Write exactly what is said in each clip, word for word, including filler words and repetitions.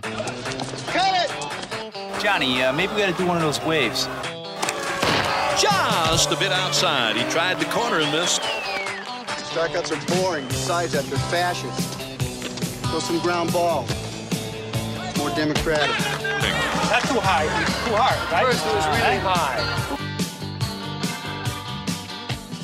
Cut it! Johnny, uh, maybe we gotta do one of those waves. Just a bit outside. He tried the corner and missed. Strikeouts are boring. Besides that, they're fascist. Throw some ground ball. More democratic. Not too high. Too hard, right? First, it was really high.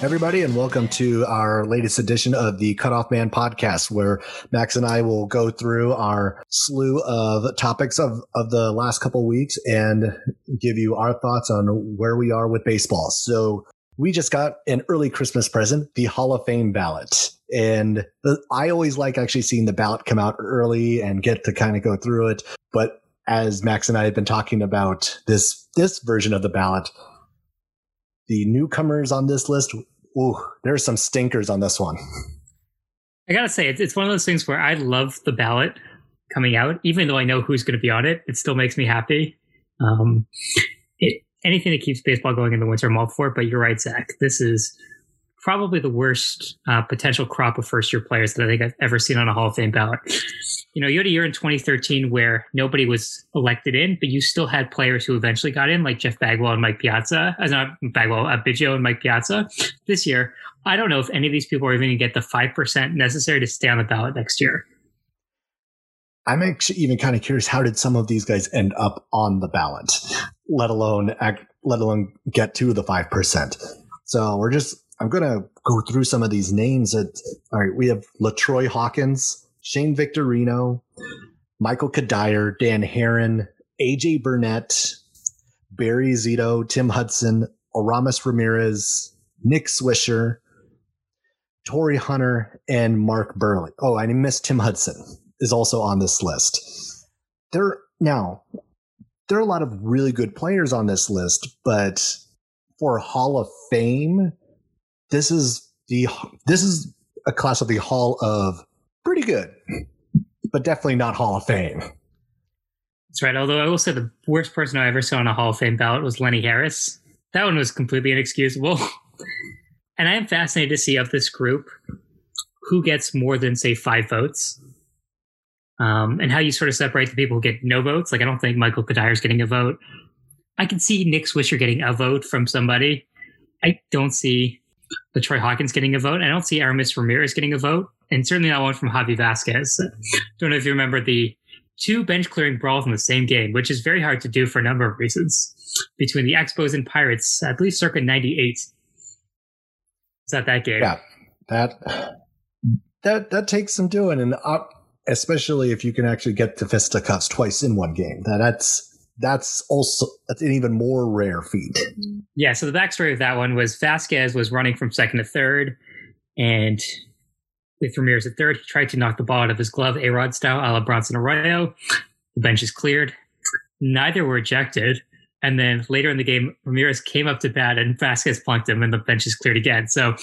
Everybody, and welcome to our latest edition of the Cutoff Man podcast, where Max and I will go through our slew of topics of, of the last couple of weeks and give you our thoughts on where we are with baseball. So we just got an early Christmas present, the Hall of Fame ballot. And the, I always like actually seeing the ballot come out early and get to kind of go through it. But as Max and I have been talking about this, this version of the ballot, the newcomers on this list, ooh, there's some stinkers on this one. I gotta say, it's one of those things where I love the ballot coming out, even though I know who's going to be on it. It still makes me happy. Um, it, anything that keeps baseball going in the winter, I'm all for it. But you're right, Zach. This is probably the worst uh, potential crop of first-year players that I think I've ever seen on a Hall of Fame ballot. You know, you had a year in twenty thirteen where nobody was elected in, but you still had players who eventually got in, like Jeff Bagwell and Mike Piazza. Uh, not Bagwell, uh, Biggio and Mike Piazza. This year, I don't know if any of these people are even going to get the five percent necessary to stay on the ballot next year. I'm actually even kind of curious, how did some of these guys end up on the ballot, let alone let alone get to the five percent? So we're just, I'm going to go through some of these names. That, all right, we have LaTroy Hawkins, Shane Victorino, Michael Cuddyer, Dan Haren, A J Burnett, Barry Zito, Tim Hudson, Aramis Ramirez, Nick Swisher, Torii Hunter, and Mark Buehrle. Oh, I missed Tim Hudson is also on this list. There now, there are a lot of really good players on this list, but for Hall of Fame, this is the this is a class of the Hall of pretty good, but definitely not Hall of Fame. That's right. Although I will say the worst person I ever saw on a Hall of Fame ballot was Lenny Harris. That one was completely inexcusable. And I am fascinated to see of this group who gets more than, say, five votes, um, and how you sort of separate the people who get no votes. Like, I don't think Michael Cuddyer is getting a vote. I can see Nick Swisher getting a vote from somebody. I don't see LaTroy Hawkins getting a vote. I don't see Aramis Ramirez getting a vote. And certainly not one from Javi Vasquez. Don't know if you remember the two bench clearing brawls in the same game, which is very hard to do for a number of reasons, between the Expos and Pirates, I believe circa ninety-eight. It's not that game. Yeah, that that that takes some doing, and especially if you can actually get to fisticuffs twice in one game. That that's that's also that's an even more rare feat. Yeah. So the backstory of that one was Vasquez was running from second to third, and with Ramirez at third, he tried to knock the ball out of his glove, A-Rod style, a la Bronson Arroyo. The bench is cleared. Neither were ejected. And then later in the game, Ramirez came up to bat and Vasquez plunked him, and the bench is cleared again. So a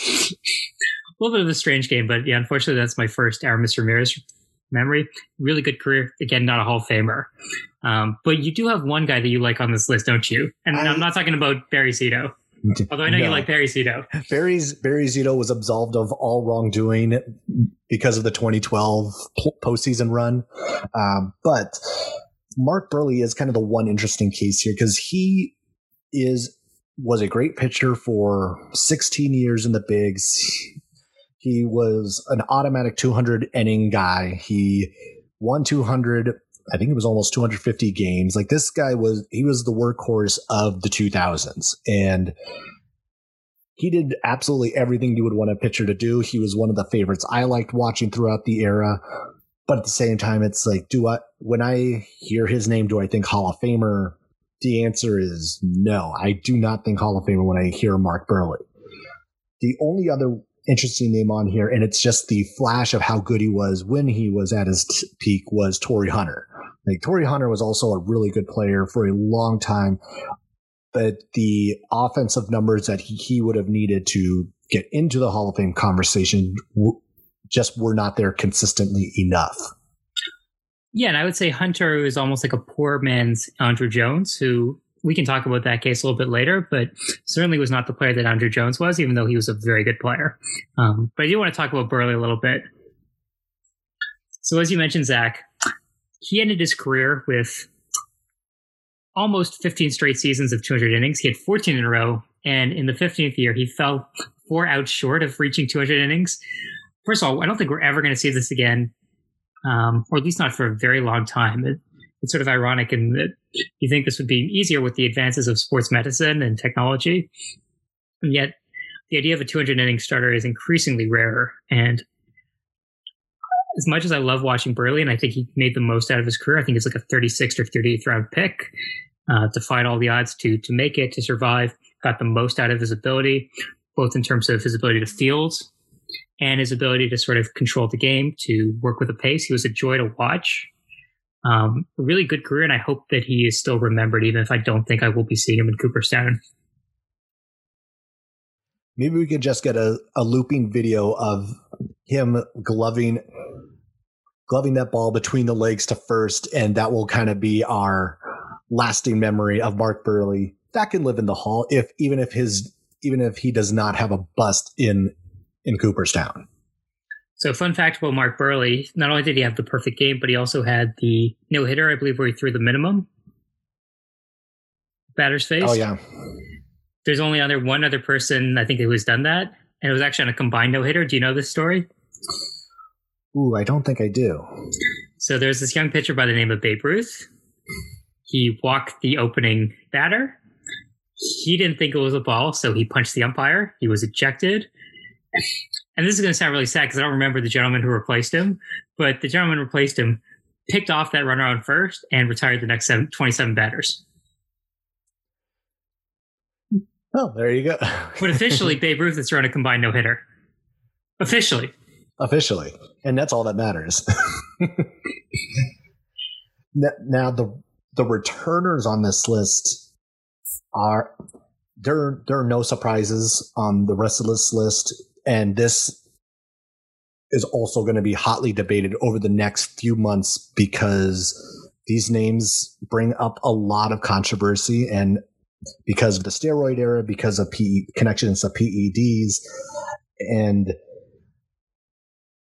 little bit of a strange game, but yeah, unfortunately, that's my first Aramis Ramirez memory. Really good career. Again, not a Hall of Famer. Um, but you do have one guy that you like on this list, don't you? And I, I'm not talking about Barry Zito. Although I know no. you like Barry Zito. Barry's, Barry Zito was absolved of all wrongdoing because of the twenty twelve postseason run. Um, but Mark Buehrle is kind of the one interesting case here, because he is was a great pitcher for sixteen years in the bigs. He was an automatic two hundred inning guy. He won two hundred. I think it was almost two hundred fifty games. Like, this guy was, he was the workhorse of the two thousands, and he did absolutely everything you would want a pitcher to do. He was one of the favorites I liked watching throughout the era, but at the same time, it's like, do I, when I hear his name, do I think Hall of Famer? The answer is no. I do not think Hall of Famer when I hear Mark Buehrle. The only other interesting name on here, and it's just the flash of how good he was when he was at his t- peak, was Torii Hunter. Like, Torii Hunter was also a really good player for a long time, but the offensive numbers that he, he would have needed to get into the Hall of Fame conversation w- just were not there consistently enough. Yeah, and I would say Hunter is almost like a poor man's Andruw Jones, who we can talk about that case a little bit later, but certainly was not the player that Andruw Jones was, even though he was a very good player. Um, but I do want to talk about Buehrle a little bit. So as you mentioned, Zach, he ended his career with almost fifteen straight seasons of two hundred innings. He had fourteen in a row. And in the fifteenth year, he fell four outs short of reaching two hundred innings. First of all, I don't think we're ever going to see this again, um, or at least not for a very long time. It, it's sort of ironic, and you think this would be easier with the advances of sports medicine and technology. And yet the idea of a two hundred inning starter is increasingly rarer. And as much as I love watching Buehrle, and I think he made the most out of his career, I think it's like a thirty-sixth or thirty-eighth round pick uh, to fight all the odds to to make it, to survive. Got the most out of his ability, both in terms of his ability to field and his ability to sort of control the game, to work with a pace. He was a joy to watch. Um, a really good career, and I hope that he is still remembered, even if I don't think I will be seeing him in Cooperstown. Maybe we could just get a, a looping video of him gloving gloving that ball between the legs to first, and that will kind of be our lasting memory of Mark Buehrle. That can live in the Hall, if even if his even if he does not have a bust in in Cooperstown. So, fun fact about Mark Buehrle: not only did he have the perfect game, but he also had the no hitter, I believe, where he threw the minimum batter's face. Oh yeah. There's only other one other person I think who has done that, and it was actually on a combined no hitter. Do you know this story? Ooh, I don't think I do. So there's this young pitcher by the name of Babe Ruth. He walked the opening batter. He didn't think it was a ball, so he punched the umpire. He was ejected. And this is going to sound really sad because I don't remember the gentleman who replaced him, but the gentleman who replaced him picked off that runner on first and retired the next seven, twenty-seven batters. Oh, there you go. But officially, Babe Ruth has thrown a combined no-hitter. Officially. Officially. And that's all that matters. Now, the the returners on this list... Are there? There are no surprises on the rest of this list, and this is also going to be hotly debated over the next few months because these names bring up a lot of controversy, and because of the steroid era, because of P E, connections to P E Ds, and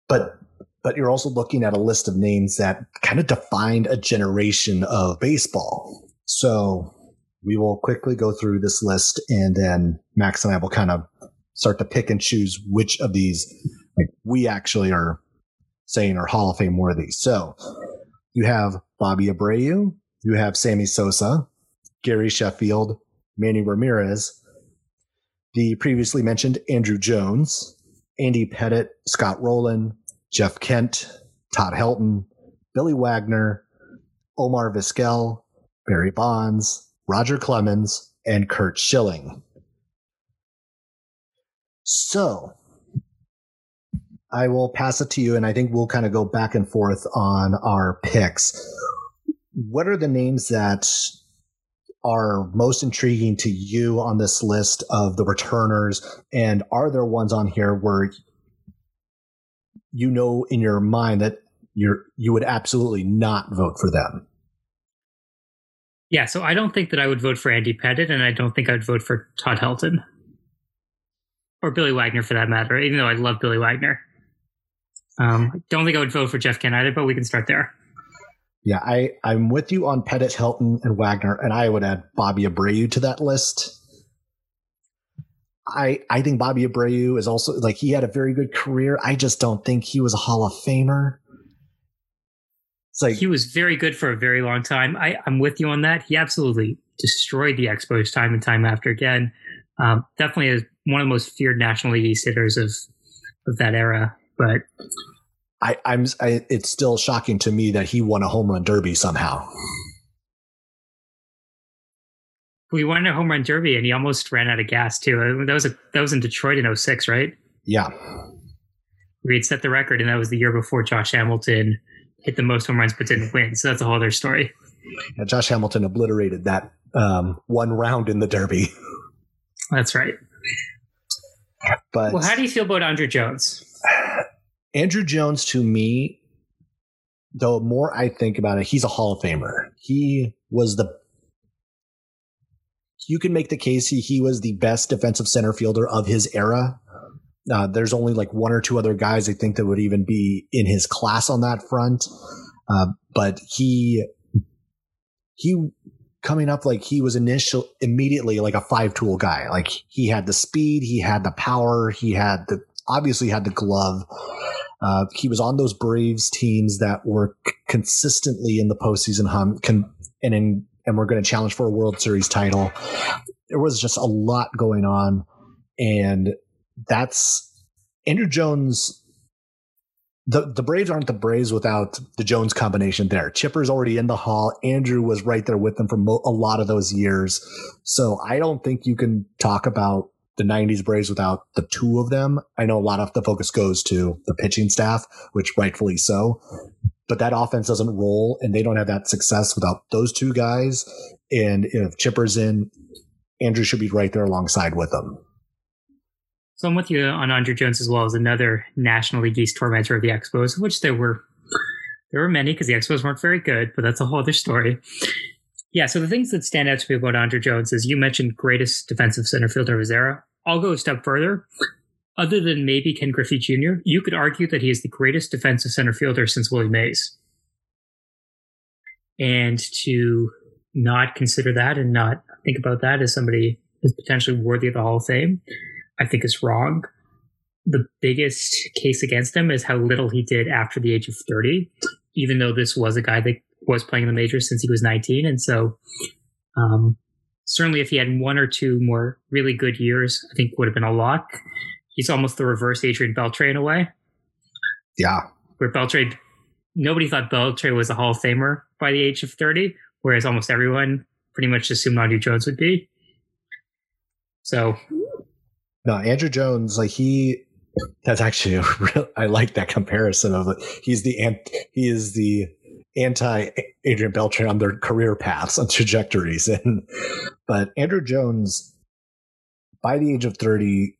but but you're also looking at a list of names that kind of defined a generation of baseball, so. We will quickly go through this list, and then Max and I will kind of start to pick and choose which of these like we actually are saying are Hall of Fame worthy. So you have Bobby Abreu, you have Sammy Sosa, Gary Sheffield, Manny Ramirez, the previously mentioned Andruw Jones, Andy Pettitte, Scott Rowland, Jeff Kent, Todd Helton, Billy Wagner, Omar Vizquel, Barry Bonds, Roger Clemens, and Curt Schilling. So I will pass it to you, and I think we'll kind of go back and forth on our picks. What are the names that are most intriguing to you on this list of the returners, and are there ones on here where you know in your mind that you're, you would absolutely not vote for them? Yeah, so I don't think that I would vote for Andy Pettitte, and I don't think I'd vote for Todd Helton. Or Billy Wagner, for that matter, even though I love Billy Wagner. Um, I don't think I would vote for Jeff Kent either, but we can start there. Yeah, I, I'm with you on Pettitte, Helton, and Wagner, and I would add Bobby Abreu to that list. I I think Bobby Abreu is also, like, he had a very good career. I just don't think he was a Hall of Famer. It's like, he was very good for a very long time. I, I'm with you on that. He absolutely destroyed the Expos time and time after again. Um, definitely is one of the most feared National League East hitters of of that era. But I, I'm I, it's still shocking to me that he won a home run derby somehow. We won a home run derby, and he almost ran out of gas too. That was a that was in Detroit in oh six, right? Yeah, we had set the record, and that was the year before Josh Hamilton hit the most home runs but didn't win. So that's a whole other story. Yeah, Josh Hamilton obliterated that um, one round in the derby. That's right. But well, how do you feel about Andruw Jones? Andruw Jones, to me, the more I think about it, he's a Hall of Famer. He was the – you can make the case he, he was the best defensive center fielder of his era. Uh, there's only like one or two other guys I think that would even be in his class on that front. Uh, but he, he coming up, like he was initial immediately like a five tool guy. Like he had the speed, he had the power, he had the, obviously had the glove. Uh, he was on those Braves teams that were c- consistently in the postseason hum con- and in, and we're going to challenge for a World Series title. There was just a lot going on. And that's Andruw Jones. The, the Braves aren't the Braves without the Jones combination there. Chipper's already in the Hall. Andruw was right there with them for mo- a lot of those years. So I don't think you can talk about the nineties Braves without the two of them. I know a lot of the focus goes to the pitching staff, which rightfully so, but that offense doesn't roll and they don't have that success without those two guys. And if Chipper's in, Andruw should be right there alongside with them. So I'm with you on Andruw Jones as well as another National League East tormentor of the Expos, which there were, there were many because the Expos weren't very good, but that's a whole other story. Yeah, so the things that stand out to me about Andruw Jones is you mentioned greatest defensive center fielder of his era. I'll go a step further. Other than maybe Ken Griffey Junior, you could argue that he is the greatest defensive center fielder since Willie Mays. And to not consider that and not think about that as somebody who's potentially worthy of the Hall of Fame, I think is wrong. The biggest case against him is how little he did after the age of thirty, even though this was a guy that was playing in the majors since he was nineteen. And so um, certainly if he had one or two more really good years, I think would have been a lot. He's almost the reverse Adrian Beltre in a way. Yeah. Where Beltre, nobody thought Beltre was a Hall of Famer by the age of thirty, whereas almost everyone pretty much assumed Andruw Jones would be. So. No, Andruw Jones, like he, that's actually, a real, I like that comparison of it. He's the, he is the, anti-Adrian Beltre on their career paths and trajectories. And but Andruw Jones, by the age of thirty,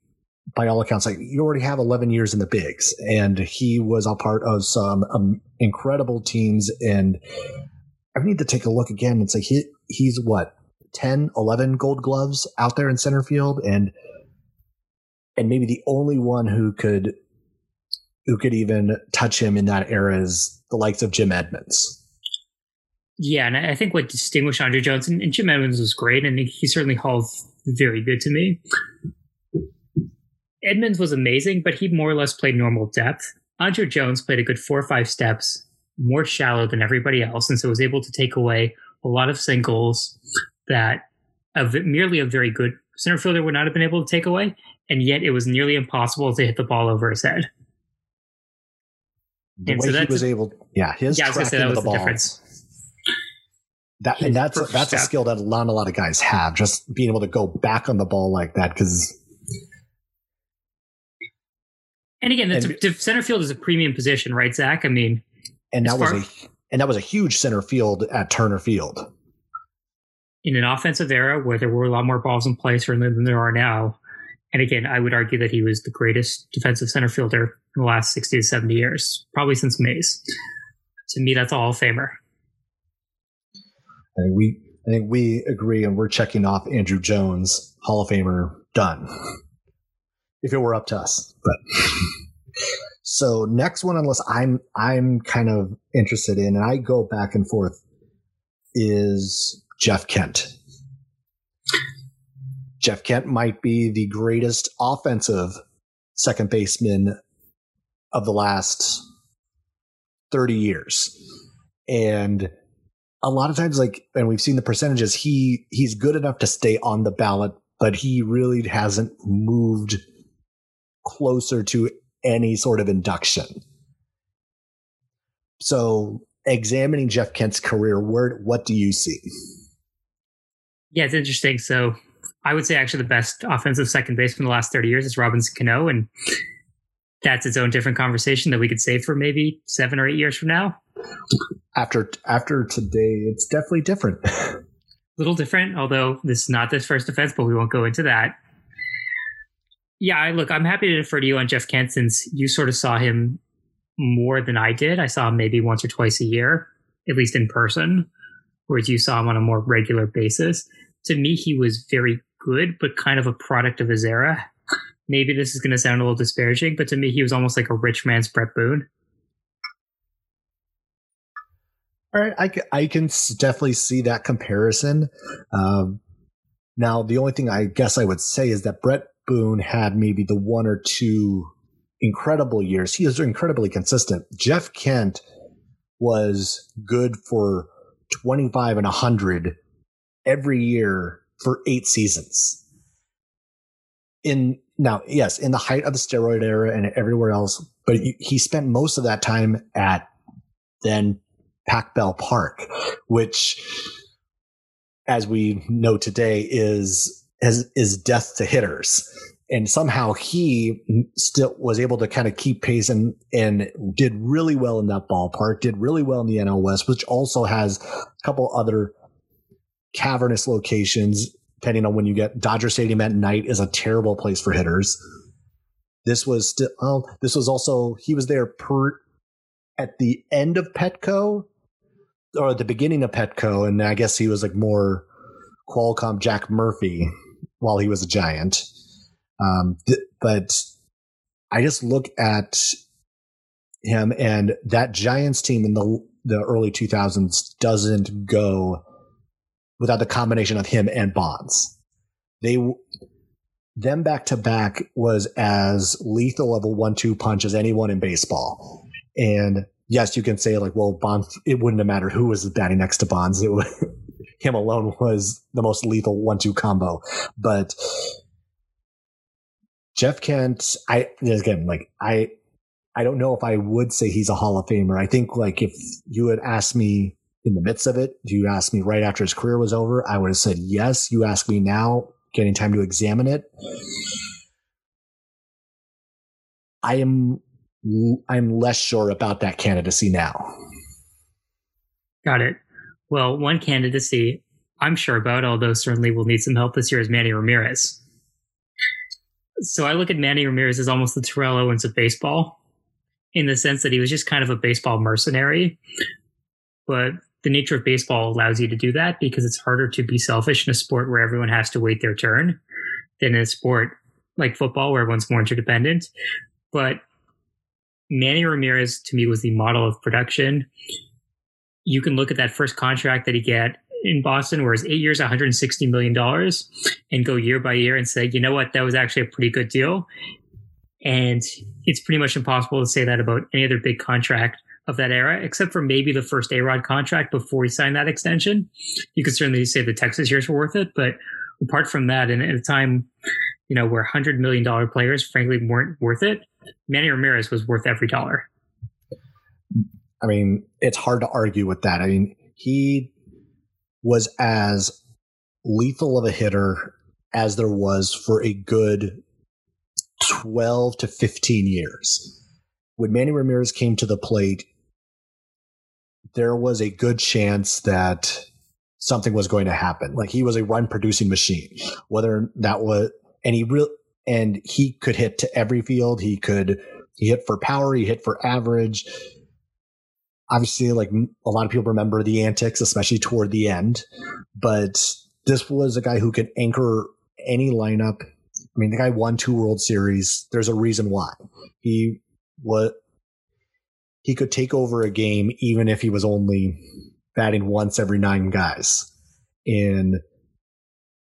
by all accounts, like you already have eleven years in the bigs, and he was a part of some um, incredible teams. And I need to take a look again and say he he's what ten, eleven gold gloves out there in center field, and and maybe the only one who could who could even touch him in that era is the likes of Jim Edmonds. Yeah, and I think what distinguished Andruw Jones, and, and Jim Edmonds was great, and he certainly hauled very good to me. Edmonds was amazing, but he more or less played normal depth. Andruw Jones played a good four or five steps, more shallow than everybody else, and so was able to take away a lot of singles that a, merely a very good center fielder would not have been able to take away, and yet it was nearly impossible to hit the ball over his head. The and way so he was able, yeah, his yeah, tracking of the, the ball. Difference. That his and that's a, that's step. a skill that not a lot of guys have. Just being able to go back on the ball like that, because. And again, that's and, a, center field is a premium position, right, Zach? I mean, and that was far, a and that was a huge center field at Turner Field. In an offensive era where there were a lot more balls in play, certainly than there are now, and again, I would argue that he was the greatest defensive center fielder in the last sixty to seventy years, probably since Mays. To me, that's a Hall of Famer. I think we, I think we agree, and we're checking off Andruw Jones, Hall of Famer, done. If it were up to us, but so next one, unless I'm I'm kind of interested in, and I go back and forth, is Jeff Kent. Jeff Kent might be the greatest offensive second baseman of the last thirty years. And a lot of times, like, and we've seen the percentages, he he's good enough to stay on the ballot, but he really hasn't moved closer to any sort of induction. So examining Jeff Kent's career, where, what do you see? Yeah, it's interesting. So I would say actually the best offensive second baseman in the last thirty years is Robinson Cano, and that's its own different conversation that we could save for maybe seven or eight years from now. After after today, it's definitely different. A little different, although this is not this first offense, but we won't go into that. Yeah, I, look, I'm happy to defer to you on Jeff Kent since you sort of saw him more than I did. I saw him maybe once or twice a year, at least in person, whereas you saw him on a more regular basis. To me, he was very good, but kind of a product of his era. Maybe this is going to sound a little disparaging, but to me, he was almost like a rich man's Brett Boone. All right, I, I can definitely see that comparison. Um, now, the only thing I guess I would say is that Brett Boone had maybe the one or two incredible years. He was incredibly consistent. Jeff Kent was good for twenty-five and one hundred every year for eight seasons. In now, yes, in the height of the steroid era and everywhere else, but he spent most of that time at then Pac Bell Park, which, as we know today, is is, is death to hitters. And somehow he still was able to kind of keep pace and, and did really well in that ballpark, did really well in the N L West, which also has a couple other cavernous locations, depending on when you get. Dodger Stadium at night is a terrible place for hitters. This was still, oh, this was also, he was there per, at the end of Petco or at the beginning of Petco. And I guess he was like more Qualcomm Jack Murphy while he was a Giant. Um, th- but I just look at him, and that Giants team in the the early two thousands doesn't go without the combination of him and Bonds. They them back to back was as lethal of a one two punch as anyone in baseball. And yes, you can say like, well, Bonds, it wouldn't have mattered who was batting next to Bonds. It would, him alone was the most lethal one two combo, but. Jeff Kent, I again, like I, I don't know if I would say he's a Hall of Famer. I think like if you had asked me in the midst of it, you asked me right after his career was over, I would have said yes. You ask me now, getting time to examine it, I am, I'm less sure about that candidacy now. Got it. Well, one candidacy I'm sure about, although certainly we'll need some help this year, is Manny Ramirez. So I look at Manny Ramirez as almost the Terrell Owens of baseball, in the sense that he was just kind of a baseball mercenary. But the nature of baseball allows you to do that because it's harder to be selfish in a sport where everyone has to wait their turn than in a sport like football where everyone's more interdependent. But Manny Ramirez, to me, was the model of production. You can look at that first contract that he got in Boston, where it's eight years, one hundred sixty million dollars, and go year by year and say, you know what, that was actually a pretty good deal. And it's pretty much impossible to say that about any other big contract of that era, except for maybe the first A-Rod contract before he signed that extension. You could certainly say the Texas years were worth it, but apart from that, and at a time, you know, where one hundred million dollars players, frankly, weren't worth it, Manny Ramirez was worth every dollar. I mean, it's hard to argue with that. I mean, he was as lethal of a hitter as there was for a good twelve to fifteen years. When Manny Ramirez came to the plate, there was a good chance that something was going to happen. Like, he was a run-producing machine. Whether that was, and he real and he could hit to every field. He could he hit for power. He hit for average. Obviously, like a lot of people remember the antics, especially toward the end. But this was a guy who could anchor any lineup. I mean, the guy won two World Series. There's a reason why. He was, he could take over a game even if he was only batting once every nine guys. And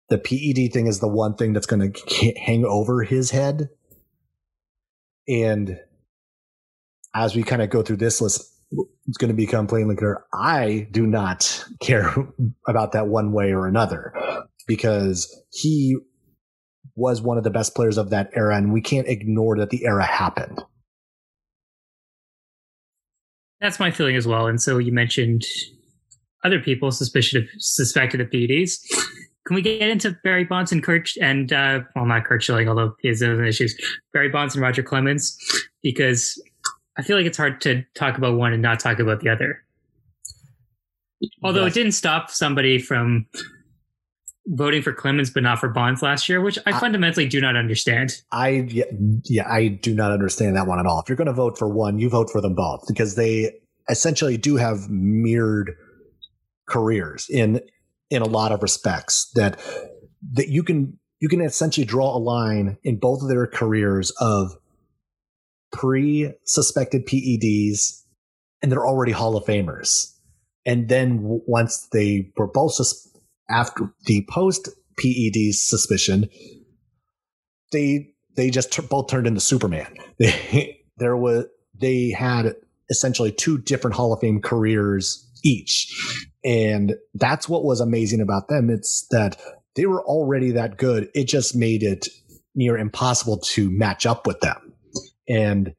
the P E D thing is the one thing that's going to hang over his head. And as we kind of go through this list, it's going to become plainly clear. I do not care about that one way or another, because he was one of the best players of that era, and we can't ignore that the era happened. That's my feeling as well. And so you mentioned other people suspicious of, suspected of P E Ds. Can we get into Barry Bonds and Curt and uh, well, not Curt Schilling, although he has other issues. Barry Bonds and Roger Clemens, because I feel like it's hard to talk about one and not talk about the other. Although yes, it didn't stop somebody from voting for Clemens but not for Bonds last year, which I, I fundamentally do not understand. I yeah, I do not understand that one at all. If you're going to vote for one, you vote for them both, because they essentially do have mirrored careers in in a lot of respects. That that you can you can essentially draw a line in both of their careers of pre-suspected P E Ds, and they're already Hall of Famers. And then once they were both sus- after the post P E D suspicion, they they just t- both turned into Superman. They, there was they had essentially two different Hall of Fame careers each, and that's what was amazing about them. It's that they were already that good. It just made it near impossible to match up with them. And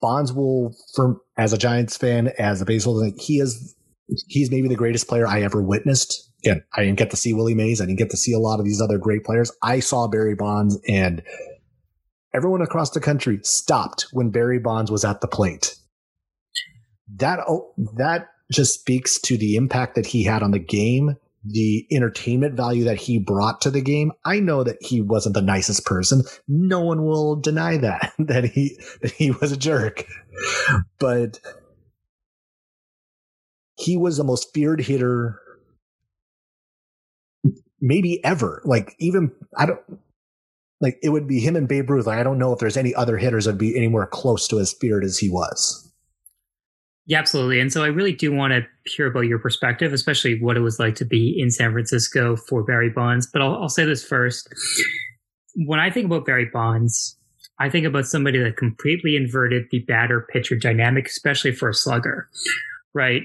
Bonds will, for, as a Giants fan, as a baseball fan, he is he's maybe the greatest player I ever witnessed. Again, I didn't get to see Willie Mays. I didn't get to see a lot of these other great players. I saw Barry Bonds, and everyone across the country stopped when Barry Bonds was at the plate. That that just speaks to the impact that he had on the game, the entertainment value that he brought to the game. I know that he wasn't the nicest person. No one will deny that, that he that he was a jerk. But he was the most feared hitter maybe ever. Like, even, I don't, like, it would be him and Babe Ruth. Like, I don't know if there's any other hitters that would be anywhere close to as feared as he was. Yeah, absolutely. And so I really do want to hear about your perspective, especially what it was like to be in San Francisco for Barry Bonds. But I'll, I'll say this first. When I think about Barry Bonds, I think about somebody that completely inverted the batter-pitcher dynamic, especially for a slugger, right?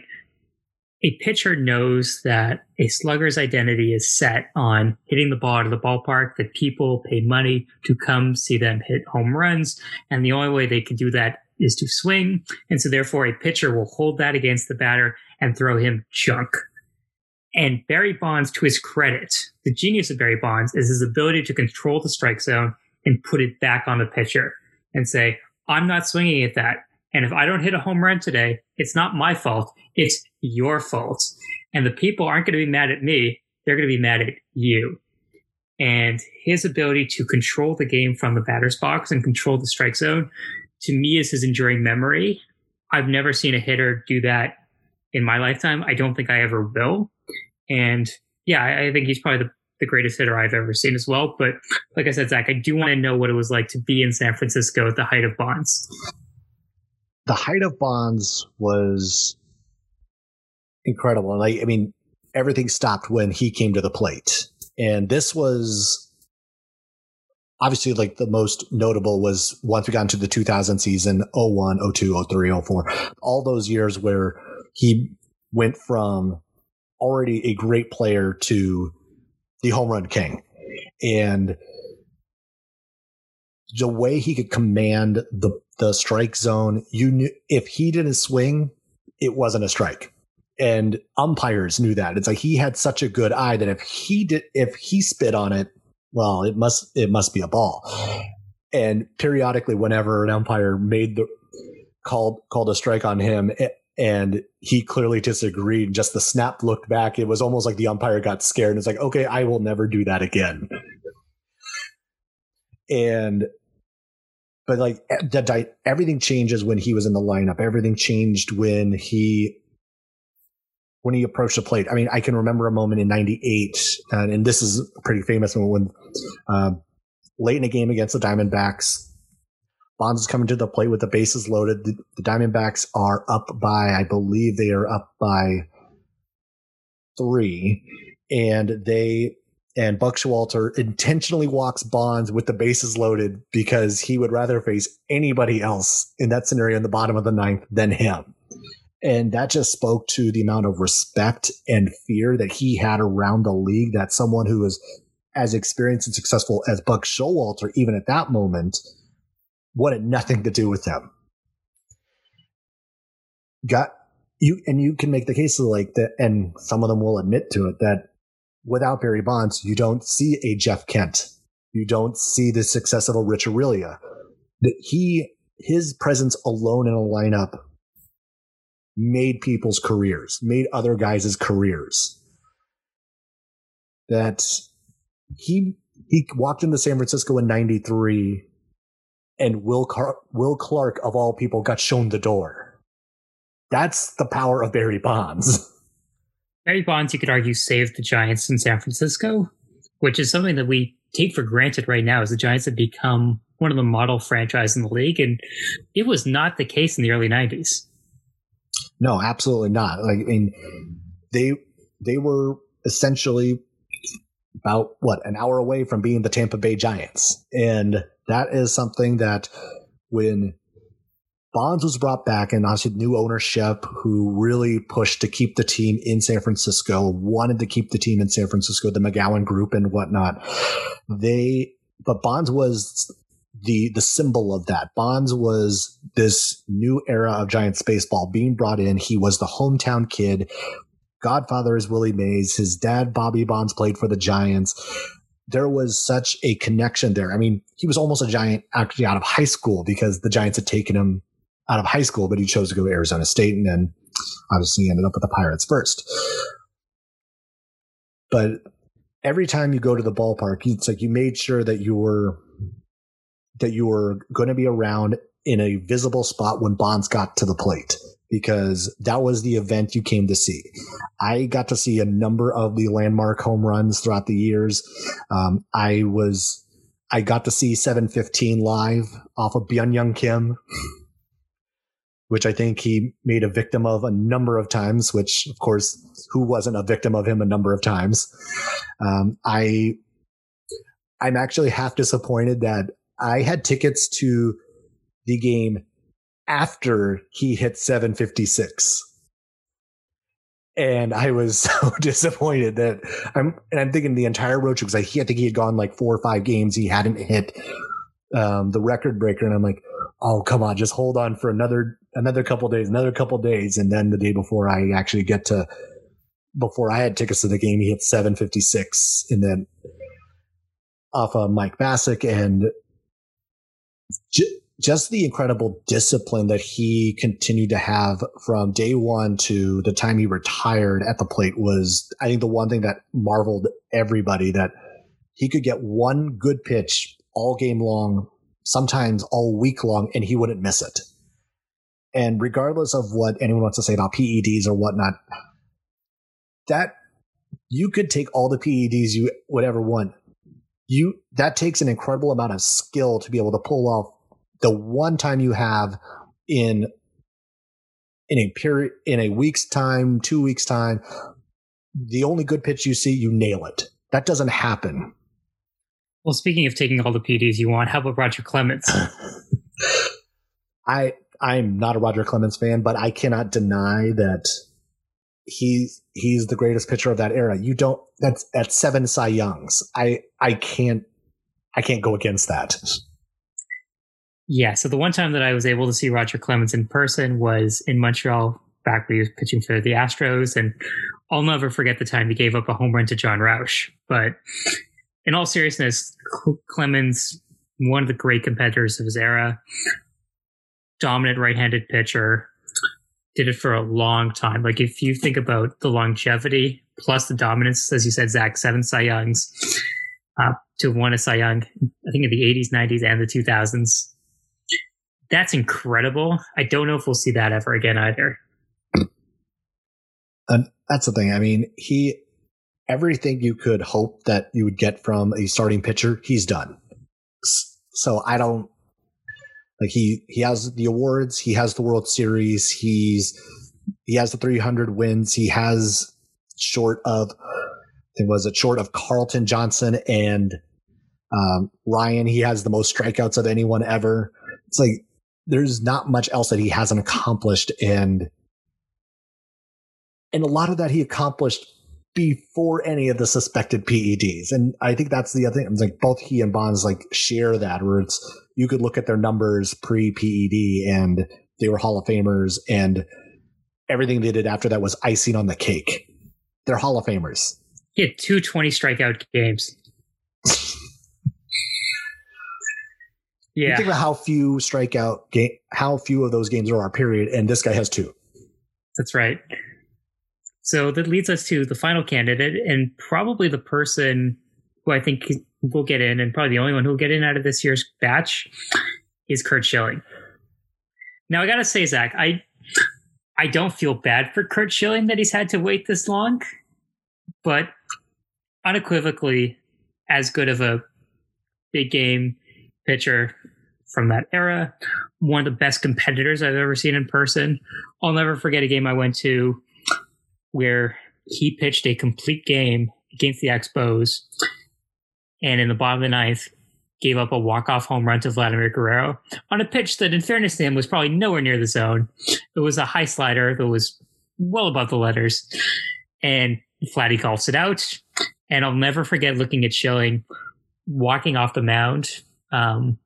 A pitcher knows that a slugger's identity is set on hitting the ball out of the ballpark, that people pay money to come see them hit home runs, and the only way they can do that is to swing. And so therefore a pitcher will hold that against the batter and throw him junk. And Barry Bonds, to his credit, the genius of Barry Bonds is his ability to control the strike zone and put it back on the pitcher and say, I'm not swinging at that. And if I don't hit a home run today, it's not my fault. It's your fault. And the people aren't going to be mad at me. They're going to be mad at you. And his ability to control the game from the batter's box and control the strike zone, to me, is his enduring memory. I've never seen a hitter do that in my lifetime. I don't think I ever will. And yeah, I, I think he's probably the, the greatest hitter I've ever seen as well. But like I said, Zach, I do want to know what it was like to be in San Francisco at the height of Bonds. The height of Bonds was incredible. Like, I mean, everything stopped when he came to the plate. And this was... Obviously, like, the most notable was once we got into the two thousand season, oh one, oh two, oh three, oh four, all those years where he went from already a great player to the home run king. And the way he could command the, the strike zone, you knew if he didn't swing, it wasn't a strike. And umpires knew that. It's like he had such a good eye that if he did, if he spit on it, well, it must it must be a ball. And periodically, whenever an umpire made the called called a strike on him, and he clearly disagreed, just the snap looked back. It was almost like the umpire got scared and it's like, okay, I will never do that again. And but like the, everything changes when he was in the lineup. Everything changed when he. When he approached the plate. I mean, I can remember a moment in ninety-eight, and, and this is a pretty famous one, when uh, late in a game against the Diamondbacks, Bonds is coming to the plate with the bases loaded. The, the Diamondbacks are up by, I believe they are up by three, and they and Buck Showalter intentionally walks Bonds with the bases loaded because he would rather face anybody else in that scenario in the bottom of the ninth than him. And that just spoke to the amount of respect and fear that he had around the league, that someone who was as experienced and successful as Buck Showalter, even at that moment, wanted nothing to do with him. Got you, and you can make the case of like that, and some of them will admit to it, that without Barry Bonds, you don't see a Jeff Kent. You don't see the success of a Rich Aurelia. That he, his presence alone in a lineup made people's careers, made other guys' careers. That he he walked into San Francisco in ninety-three, and Will Car- Will Clark, of all people, got shown the door. That's the power of Barry Bonds. Barry Bonds, you could argue, saved the Giants in San Francisco, which is something that we take for granted right now, as the Giants have become one of the model franchises in the league, and it was not the case in the early nineties. No, absolutely not. Like, I mean, they they were essentially about, what, an hour away from being the Tampa Bay Giants. And that is something that when Bonds was brought back, and obviously new ownership who really pushed to keep the team in San Francisco, wanted to keep the team in San Francisco, the McGowan Group and whatnot. They, but Bonds was the the symbol of that. Bonds was this new era of Giants baseball being brought in. He was the hometown kid. Godfather is Willie Mays. His dad, Bobby Bonds, played for the Giants. There was such a connection there. I mean, he was almost a Giant actually out of high school because the Giants had taken him out of high school, but he chose to go to Arizona State and then obviously ended up with the Pirates first. But every time you go to the ballpark, it's like you made sure that you were that you were going to be around in a visible spot when Bonds got to the plate, because that was the event you came to see. I got to see a number of the landmark home runs throughout the years. Um, I was, I got to see seven fifteen live off of Byun-Young Kim, which I think he made a victim of a number of times, which of course, who wasn't a victim of him a number of times. Um, I, I'm actually half disappointed that I had tickets to the game after he hit seven fifty-six, and I was so disappointed that I'm and I'm thinking the entire road trip, because I, I think he had gone like four or five games he hadn't hit um, the record breaker, and I'm like, oh come on, just hold on for another another couple days, another couple days, and then the day before I actually get to before I had tickets to the game, he hit seven fifty-six, and then off of Mike Bassick and. J- Just the incredible discipline that he continued to have from day one to the time he retired at the plate was, I think, the one thing that marveled everybody, that he could get one good pitch all game long, sometimes all week long, and he wouldn't miss it. And regardless of what anyone wants to say about P E Ds or whatnot, that you could take all the P E Ds you would ever want. You, that takes an incredible amount of skill to be able to pull off the one time you have in in a period, in a week's time, two weeks time, the only good pitch you see, you nail it. That doesn't happen. Well, speaking of taking all the P Ds you want, how about Roger Clemens? I I'm not a Roger Clemens fan, but I cannot deny that he's he's the greatest pitcher of that era. You don't that's that's seven Cy Youngs. I I can't I can't go against that. Yeah, so the one time that I was able to see Roger Clemens in person was in Montreal, back when he was pitching for the Astros, and I'll never forget the time he gave up a home run to John Rausch. But in all seriousness, Clemens, one of the great competitors of his era, dominant right-handed pitcher, did it for a long time. Like, if you think about the longevity plus the dominance, as you said, Zach, seven Cy Youngs, uh, to one a Cy Young, I think in the eighties, nineties, and the two thousands. That's incredible. I don't know if we'll see that ever again either. And that's the thing. I mean, he, everything you could hope that you would get from a starting pitcher, he's done. So I don't, like he, he has the awards, he has the World Series, he's, he has the three hundred wins, he has short of, I think was it short of Carlton Johnson and um, Ryan, he has the most strikeouts of anyone ever. It's like, there's not much else that he hasn't accomplished. And, and a lot of that he accomplished before any of the suspected P E Ds. And I think that's the other thing. It's like both he and Bonds like share that, where it's, you could look at their numbers pre-P E D and they were Hall of Famers, and everything they did after that was icing on the cake. They're Hall of Famers. He had two twenty strikeout games. Yeah. You think about how few strikeout game, how few of those games are our period, and this guy has two. That's right. So that leads us to the final candidate, and probably the person who I think will get in, and probably the only one who'll get in out of this year's batch, is Curt Schilling. Now I gotta say, Zach, I I don't feel bad for Curt Schilling that he's had to wait this long, but unequivocally as good of a big game pitcher from that era. One of the best competitors I've ever seen in person. I'll never forget a game I went to where he pitched a complete game against the Expos, and in the bottom of the ninth, gave up a walk-off home run to Vladimir Guerrero on a pitch that, in fairness to him, was probably nowhere near the zone. It was a high slider that was well above the letters, and Vladdy golfs it out. And I'll never forget looking at Schilling walking off the mound. Um,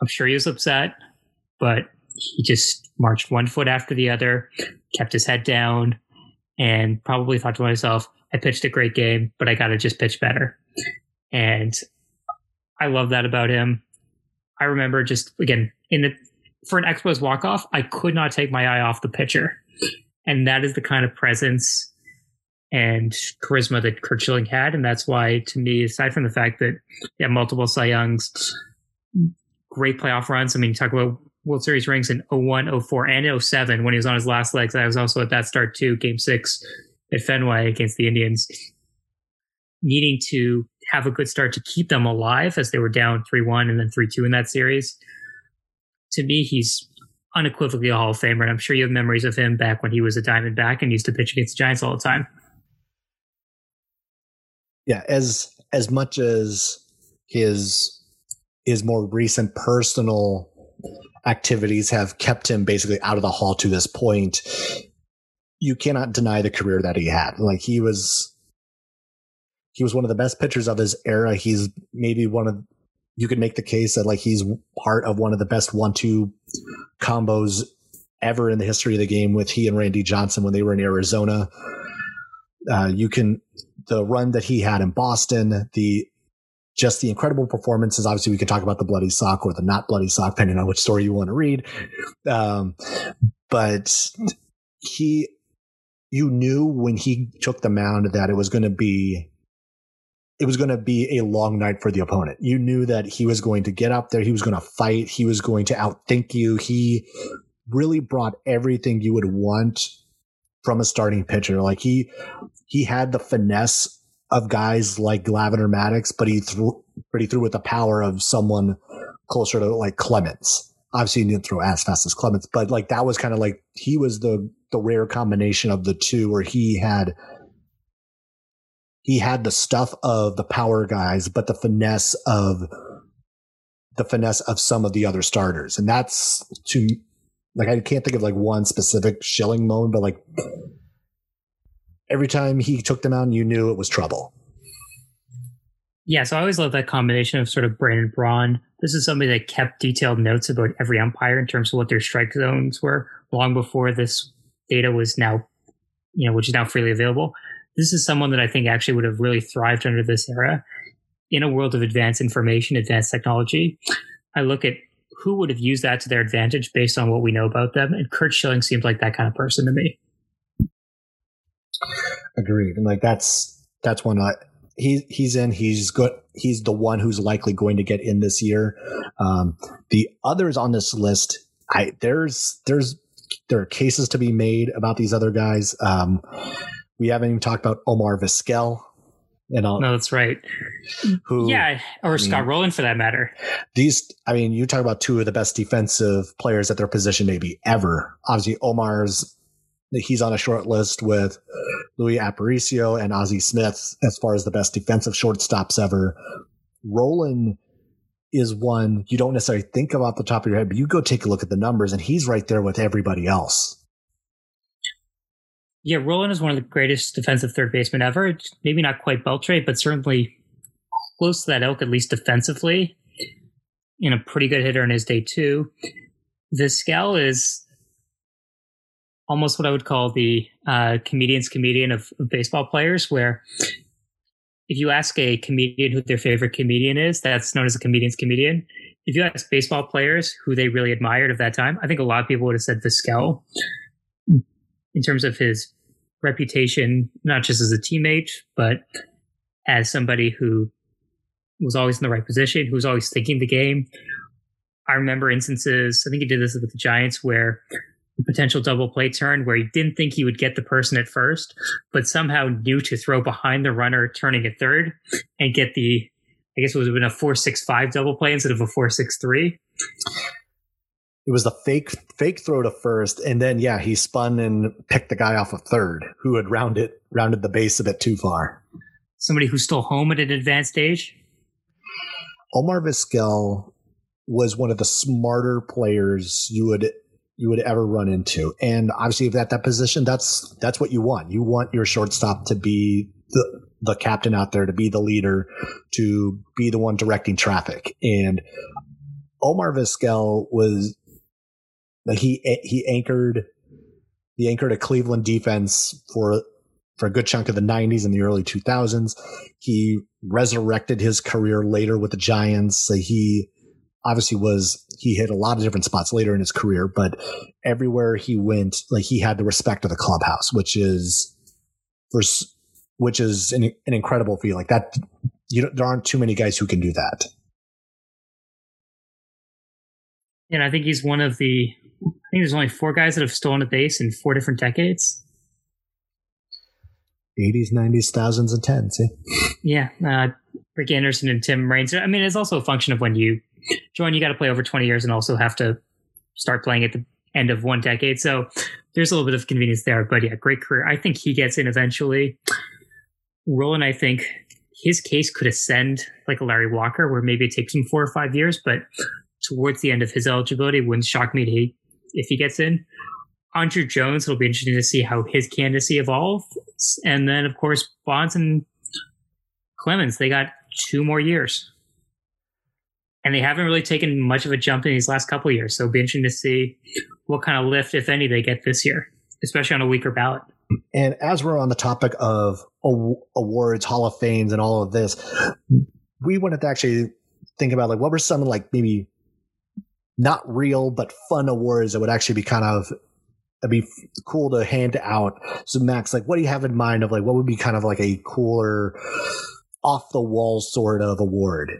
I'm sure he was upset, but he just marched one foot after the other, kept his head down, and probably thought to myself, I pitched a great game, but I got to just pitch better. And I love that about him. I remember just, again, in the, for an Expos walk-off, I could not take my eye off the pitcher. And that is the kind of presence and charisma that Curt Schilling had. And that's why, to me, aside from the fact that he had multiple Cy Youngs, great playoff runs. I mean, you talk about World Series rings in oh one, oh four, and oh seven when he was on his last legs. I was also at that start too, game six at Fenway against the Indians. Needing to have a good start to keep them alive as they were down three one and then three two in that series. To me, he's unequivocally a Hall of Famer. And I'm sure you have memories of him back when he was a Diamondback and used to pitch against the Giants all the time. Yeah, as as much as his his more recent personal activities have kept him basically out of the Hall to this point, you cannot deny the career that he had. Like he was he was one of the best pitchers of his era. He's maybe one of you could make the case that like he's part of one of the best one two combos ever in the history of the game with he and Randy Johnson when they were in Arizona. Uh, you can. The run that he had in Boston, the just the incredible performances. Obviously, we could talk about the bloody sock or the not bloody sock, depending on which story you want to read. Um, but he, you knew when he took the mound that it was going to be, it was going to be a long night for the opponent. You knew that he was going to get up there, he was going to fight, he was going to outthink you. He really brought everything you would want from a starting pitcher. Like he. He had the finesse of guys like Glavine Maddox, but he threw, but he threw with the power of someone closer to like Clemens. Obviously, he didn't throw as fast as Clemens, but like that was kind of like he was the the rare combination of the two, where he had he had the stuff of the power guys, but the finesse of the finesse of some of the other starters, and that's to like I can't think of like one specific Schilling moment, but like. Every time he took them out, you knew it was trouble. Yeah, so I always love that combination of sort of brain and brawn. This is somebody that kept detailed notes about every umpire in terms of what their strike zones were long before this data was now, you know, which is now freely available. This is someone that I think actually would have really thrived under this era in a world of advanced information, advanced technology. I look at who would have used that to their advantage based on what we know about them, and Curt Schilling seemed like that kind of person to me. Agreed. And like that's that's one I, he he's in he's good he's the one who's likely going to get in this year. Um the others on this list, I there's there's there are cases to be made about these other guys. Um we haven't even talked about Omar Vizquel and all. No, that's right. Who yeah or I Scott mean, Rowland for that matter. These I mean you talk about two of the best defensive players at their position maybe ever. Obviously Omar's he's on a short list with Luis Aparicio and Ozzie Smith as far as the best defensive shortstops ever. Rowland is one you don't necessarily think of off the top of your head, but you go take a look at the numbers, and he's right there with everybody else. Yeah, Rowland is one of the greatest defensive third basemen ever. Maybe not quite Beltre, but certainly close to that ilk, at least defensively. And a pretty good hitter in his day, too. Vizquel is almost what I would call the uh, comedian's comedian of, of baseball players, where if you ask a comedian who their favorite comedian is, that's known as a comedian's comedian. If you ask baseball players who they really admired of that time, I think a lot of people would have said Vizquel in terms of his reputation, not just as a teammate, but as somebody who was always in the right position, who was always thinking the game. I remember instances, I think he did this with the Giants, where potential double play turn where he didn't think he would get the person at first, but somehow knew to throw behind the runner turning at third and get the, I guess it would have been a four six five double play instead of a four six three. It was the fake fake throw to first, and then yeah, he spun and picked the guy off of third, who had rounded rounded the base a bit too far. Somebody who's still home at an advanced age. Omar Vizquel was one of the smarter players you would you would ever run into, and obviously, if at that position, that's that's what you want. You want your shortstop to be the the captain out there, to be the leader, to be the one directing traffic. And Omar Vizquel was. Like he he anchored he anchored a Cleveland defense for for a good chunk of the nineties and the early two thousands. He resurrected his career later with the Giants. So he obviously was he hit a lot of different spots later in his career, but everywhere he went, like he had the respect of the clubhouse, which is for which is an, an incredible feat. Like that, you don't, there aren't too many guys who can do that. And I think he's one of the. I think there's only four guys that have stolen a base in four different decades. eighties, nineties, thousands, and tens. Yeah. yeah uh, Rick Anderson and Tim Raines. I mean, it's also a function of when you join, you got to play over twenty years and also have to start playing at the end of one decade. So there's a little bit of convenience there, but yeah, great career. I think he gets in eventually. Roland, I think his case could ascend like a Larry Walker, where maybe it takes him four or five years, but towards the end of his eligibility, wouldn't shock me to he, if he gets in. Andruw Jones, it'll be interesting to see how his candidacy evolves. And then, of course, Bonds and Clemens, they got two more years. And they haven't really taken much of a jump in these last couple of years. So it'll be interesting to see what kind of lift, if any, they get this year, especially on a weaker ballot. And as we're on the topic of awards, Hall of Fames, and all of this, we wanted to actually think about like what were some like maybe not real, but fun awards that would actually be kind of it'd be cool to hand out. So Max, like, what do you have in mind of like, what would be kind of like a cooler off the wall sort of award?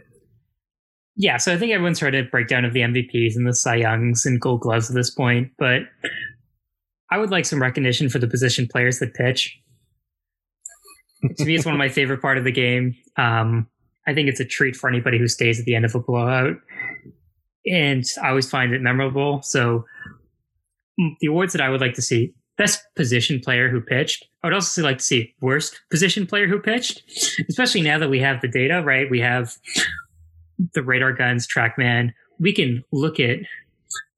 Yeah. So I think everyone's heard a breakdown of the M V Ps and the Cy Youngs and Gold Gloves at this point, but I would like some recognition for the position players that pitch. To me, it's one of my favorite part of the game. Um, I think it's a treat for anybody who stays at the end of a blowout. And I always find it memorable. So the awards that I would like to see, best position player who pitched. I would also like to see worst position player who pitched, especially now that we have the data, right? We have the radar guns, TrackMan. We can look at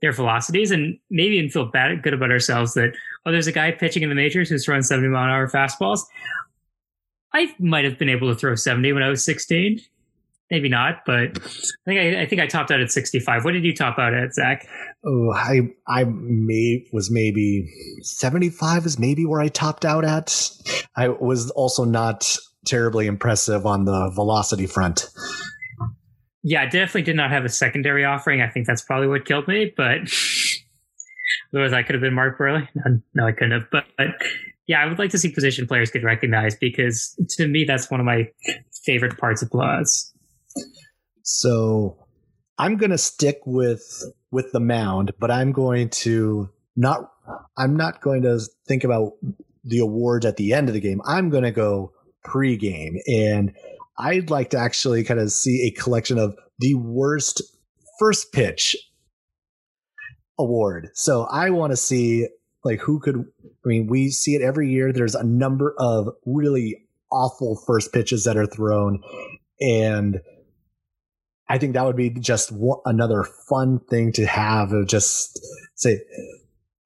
their velocities and maybe even feel bad, good about ourselves that, oh, there's a guy pitching in the majors who's throwing seventy mile an hour fastballs. I might have been able to throw seventy when I was sixteen. Maybe not, but I think I, I think I topped out at sixty-five. What did you top out at, Zach? Oh, I I may was maybe seventy-five is maybe where I topped out at. I was also not terribly impressive on the velocity front. Yeah, I definitely did not have a secondary offering. I think that's probably what killed me. But otherwise, I could have been Mark Buehrle. No, no I couldn't have. But, but yeah, I would like to see position players get recognized because to me, that's one of my favorite parts of blowouts. So I'm going to stick with with the mound, but I'm going to not I'm not going to think about the awards at the end of the game. I'm going to go pregame, and I'd like to actually kind of see a collection of the worst first pitch award. So I want to see like who could I mean, we see it every year. There's a number of really awful first pitches that are thrown. And I think that would be just one, another fun thing to have of just say,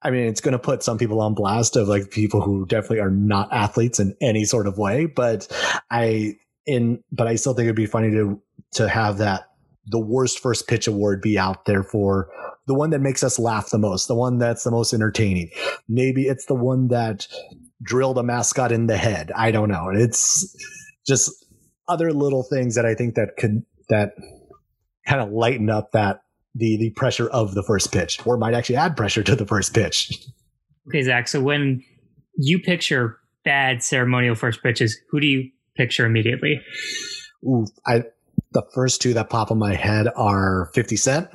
I mean, it's going to put some people on blast of like people who definitely are not athletes in any sort of way. But I in but I still think it'd be funny to to have that the worst first pitch award be out there for the one that makes us laugh the most, the one that's the most entertaining. Maybe it's the one that drilled a mascot in the head. I don't know. It's just other little things that I think that could that kind of lighten up that the the pressure of the first pitch, or might actually add pressure to the first pitch. Okay, Zach. So when you picture bad ceremonial first pitches, who do you picture immediately? Ooh, I the first two that pop in my head are fifty cent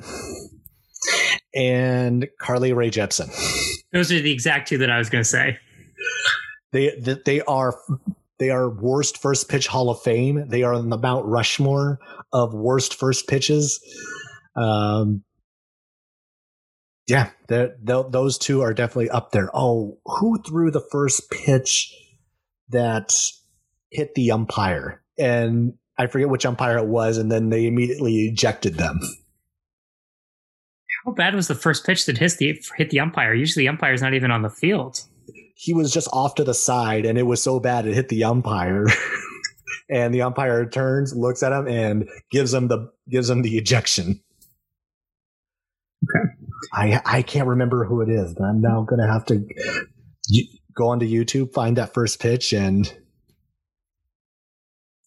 and Carly Rae Jepsen. Those are the exact two that I was going to say. They they are. They are worst first pitch Hall of Fame. They are in the Mount Rushmore of worst first pitches. Um, Yeah, they're, they're, those two are definitely up there. Oh, who threw the first pitch that hit the umpire? And I forget which umpire it was, and then they immediately ejected them. How bad was the first pitch that hit the, hit the umpire? Usually the umpire's not even on the field. He was just off to the side, and it was so bad it hit the umpire. And the umpire turns, looks at him, and gives him the gives him the ejection. Okay. I I can't remember who it is, but I'm now going to have to go onto YouTube, find that first pitch, and...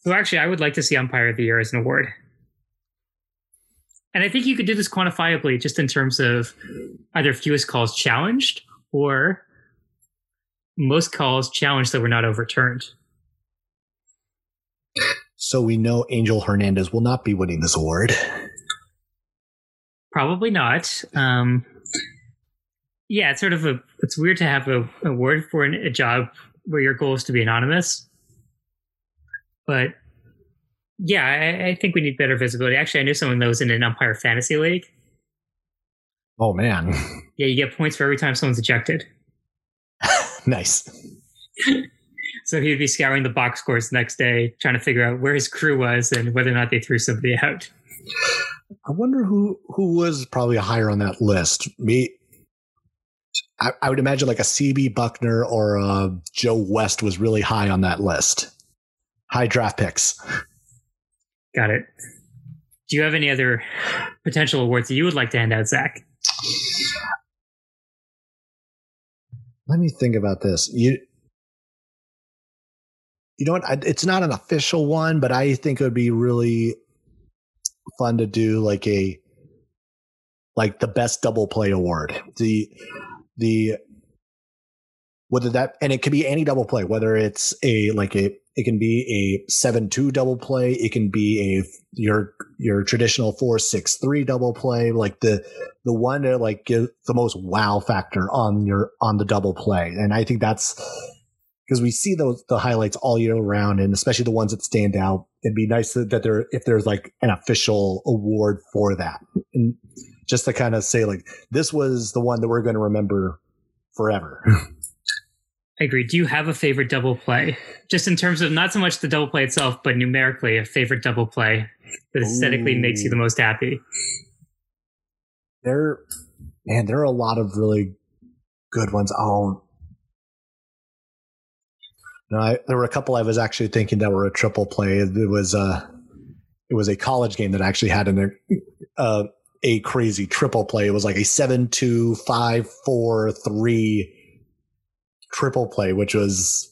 So actually, I would like to see Umpire of the Year as an award. And I think you could do this quantifiably just in terms of either fewest calls challenged or most calls challenged that were not overturned. So we know Angel Hernandez will not be winning this award. Probably not. Um, yeah, it's sort of a, it's weird to have a award for an, a job where your goal is to be anonymous. But yeah, I, I think we need better visibility. Actually, I knew someone that was in an umpire fantasy league. Oh, man. Yeah, you get points for every time someone's ejected. Nice. So he would be scouring the box scores the next day, trying to figure out where his crew was and whether or not they threw somebody out. I wonder who, who was probably higher on that list. Me, I, I would imagine like a C B Buckner or a Joe West was really high on that list. High draft picks. Got it. Do you have any other potential awards that you would like to hand out, Zach? Let me think about this. You, you know what? I, it's not an official one, but I think it would be really fun to do like a like the best double play award. The the whether that and it could be any double play, whether it's a like a it can be a seven two double play, it can be a your your traditional four six three double play, like the the one that like gives the most wow factor on your on the double play. And I think that's because we see those the highlights all year round, and especially the ones that stand out. It'd be nice that there if there's like an official award for that, and just to kind of say like this was the one that we're going to remember forever. I agree. Do you have a favorite double play? Just in terms of not so much the double play itself, but numerically a favorite double play that aesthetically Ooh. makes you the most happy. There, man, there are a lot of really good ones. Oh. No, I, there were a couple I was actually thinking that were a triple play. It was a, it was a college game that actually had an, uh, a crazy triple play. It was like a seven two, five four, three triple play, which was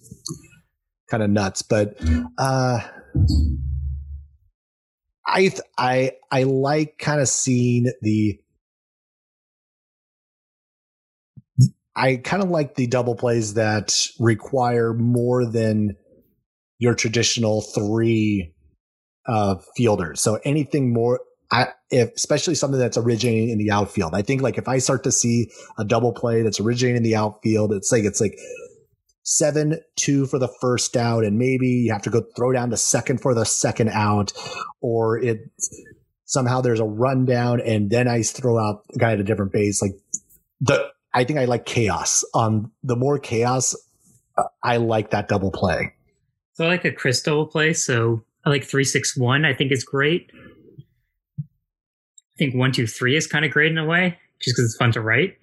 kind of nuts. But uh, I I I like kind of seeing the. I kind of like the double plays that require more than your traditional three uh, fielders. So anything more, I, if, especially something that's originating in the outfield. I think like if I start to see a double play that's originating in the outfield, it's like it's like seven two for the first out, and maybe you have to go throw down the second for the second out, or it somehow there's a rundown and then I throw out a guy at a different base. Like the. I think I like chaos. Um, the more chaos, uh, I like that double play. So I like a Chris double play. So I like three six one. I think is great. I think one two three is kind of great in a way, just because it's fun to write.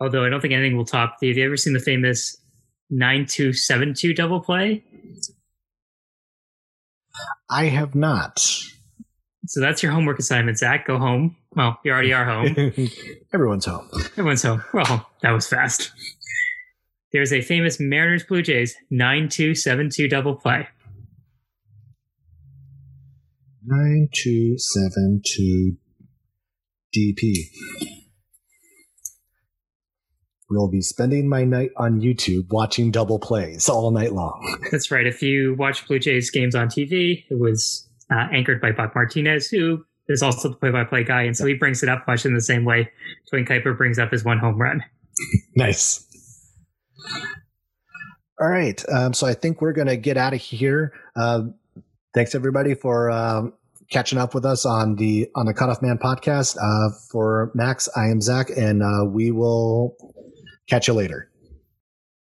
Although I don't think anything will top the. Have you ever seen the famous nine two seven two double play? I have not. So that's your homework assignment, Zach. Go home. Well, you already are home. Everyone's home. Everyone's home. Well, that was fast. There's a famous Mariners Blue Jays nine two seven two double play. nine two seven two D P. We'll be spending my night on YouTube watching double plays all night long. That's right. If you watch Blue Jays games on T V, it was uh, anchored by Buck Martinez, who is also the play-by-play guy, and so he brings it up much in the same way Twin Kuiper brings up his one home run. Nice. All right, um, so I think we're going to get out of here. Uh, thanks, everybody, for um, catching up with us on the on the Cutoff Man podcast. Uh, for Max, I am Zach, and uh, we will catch you later.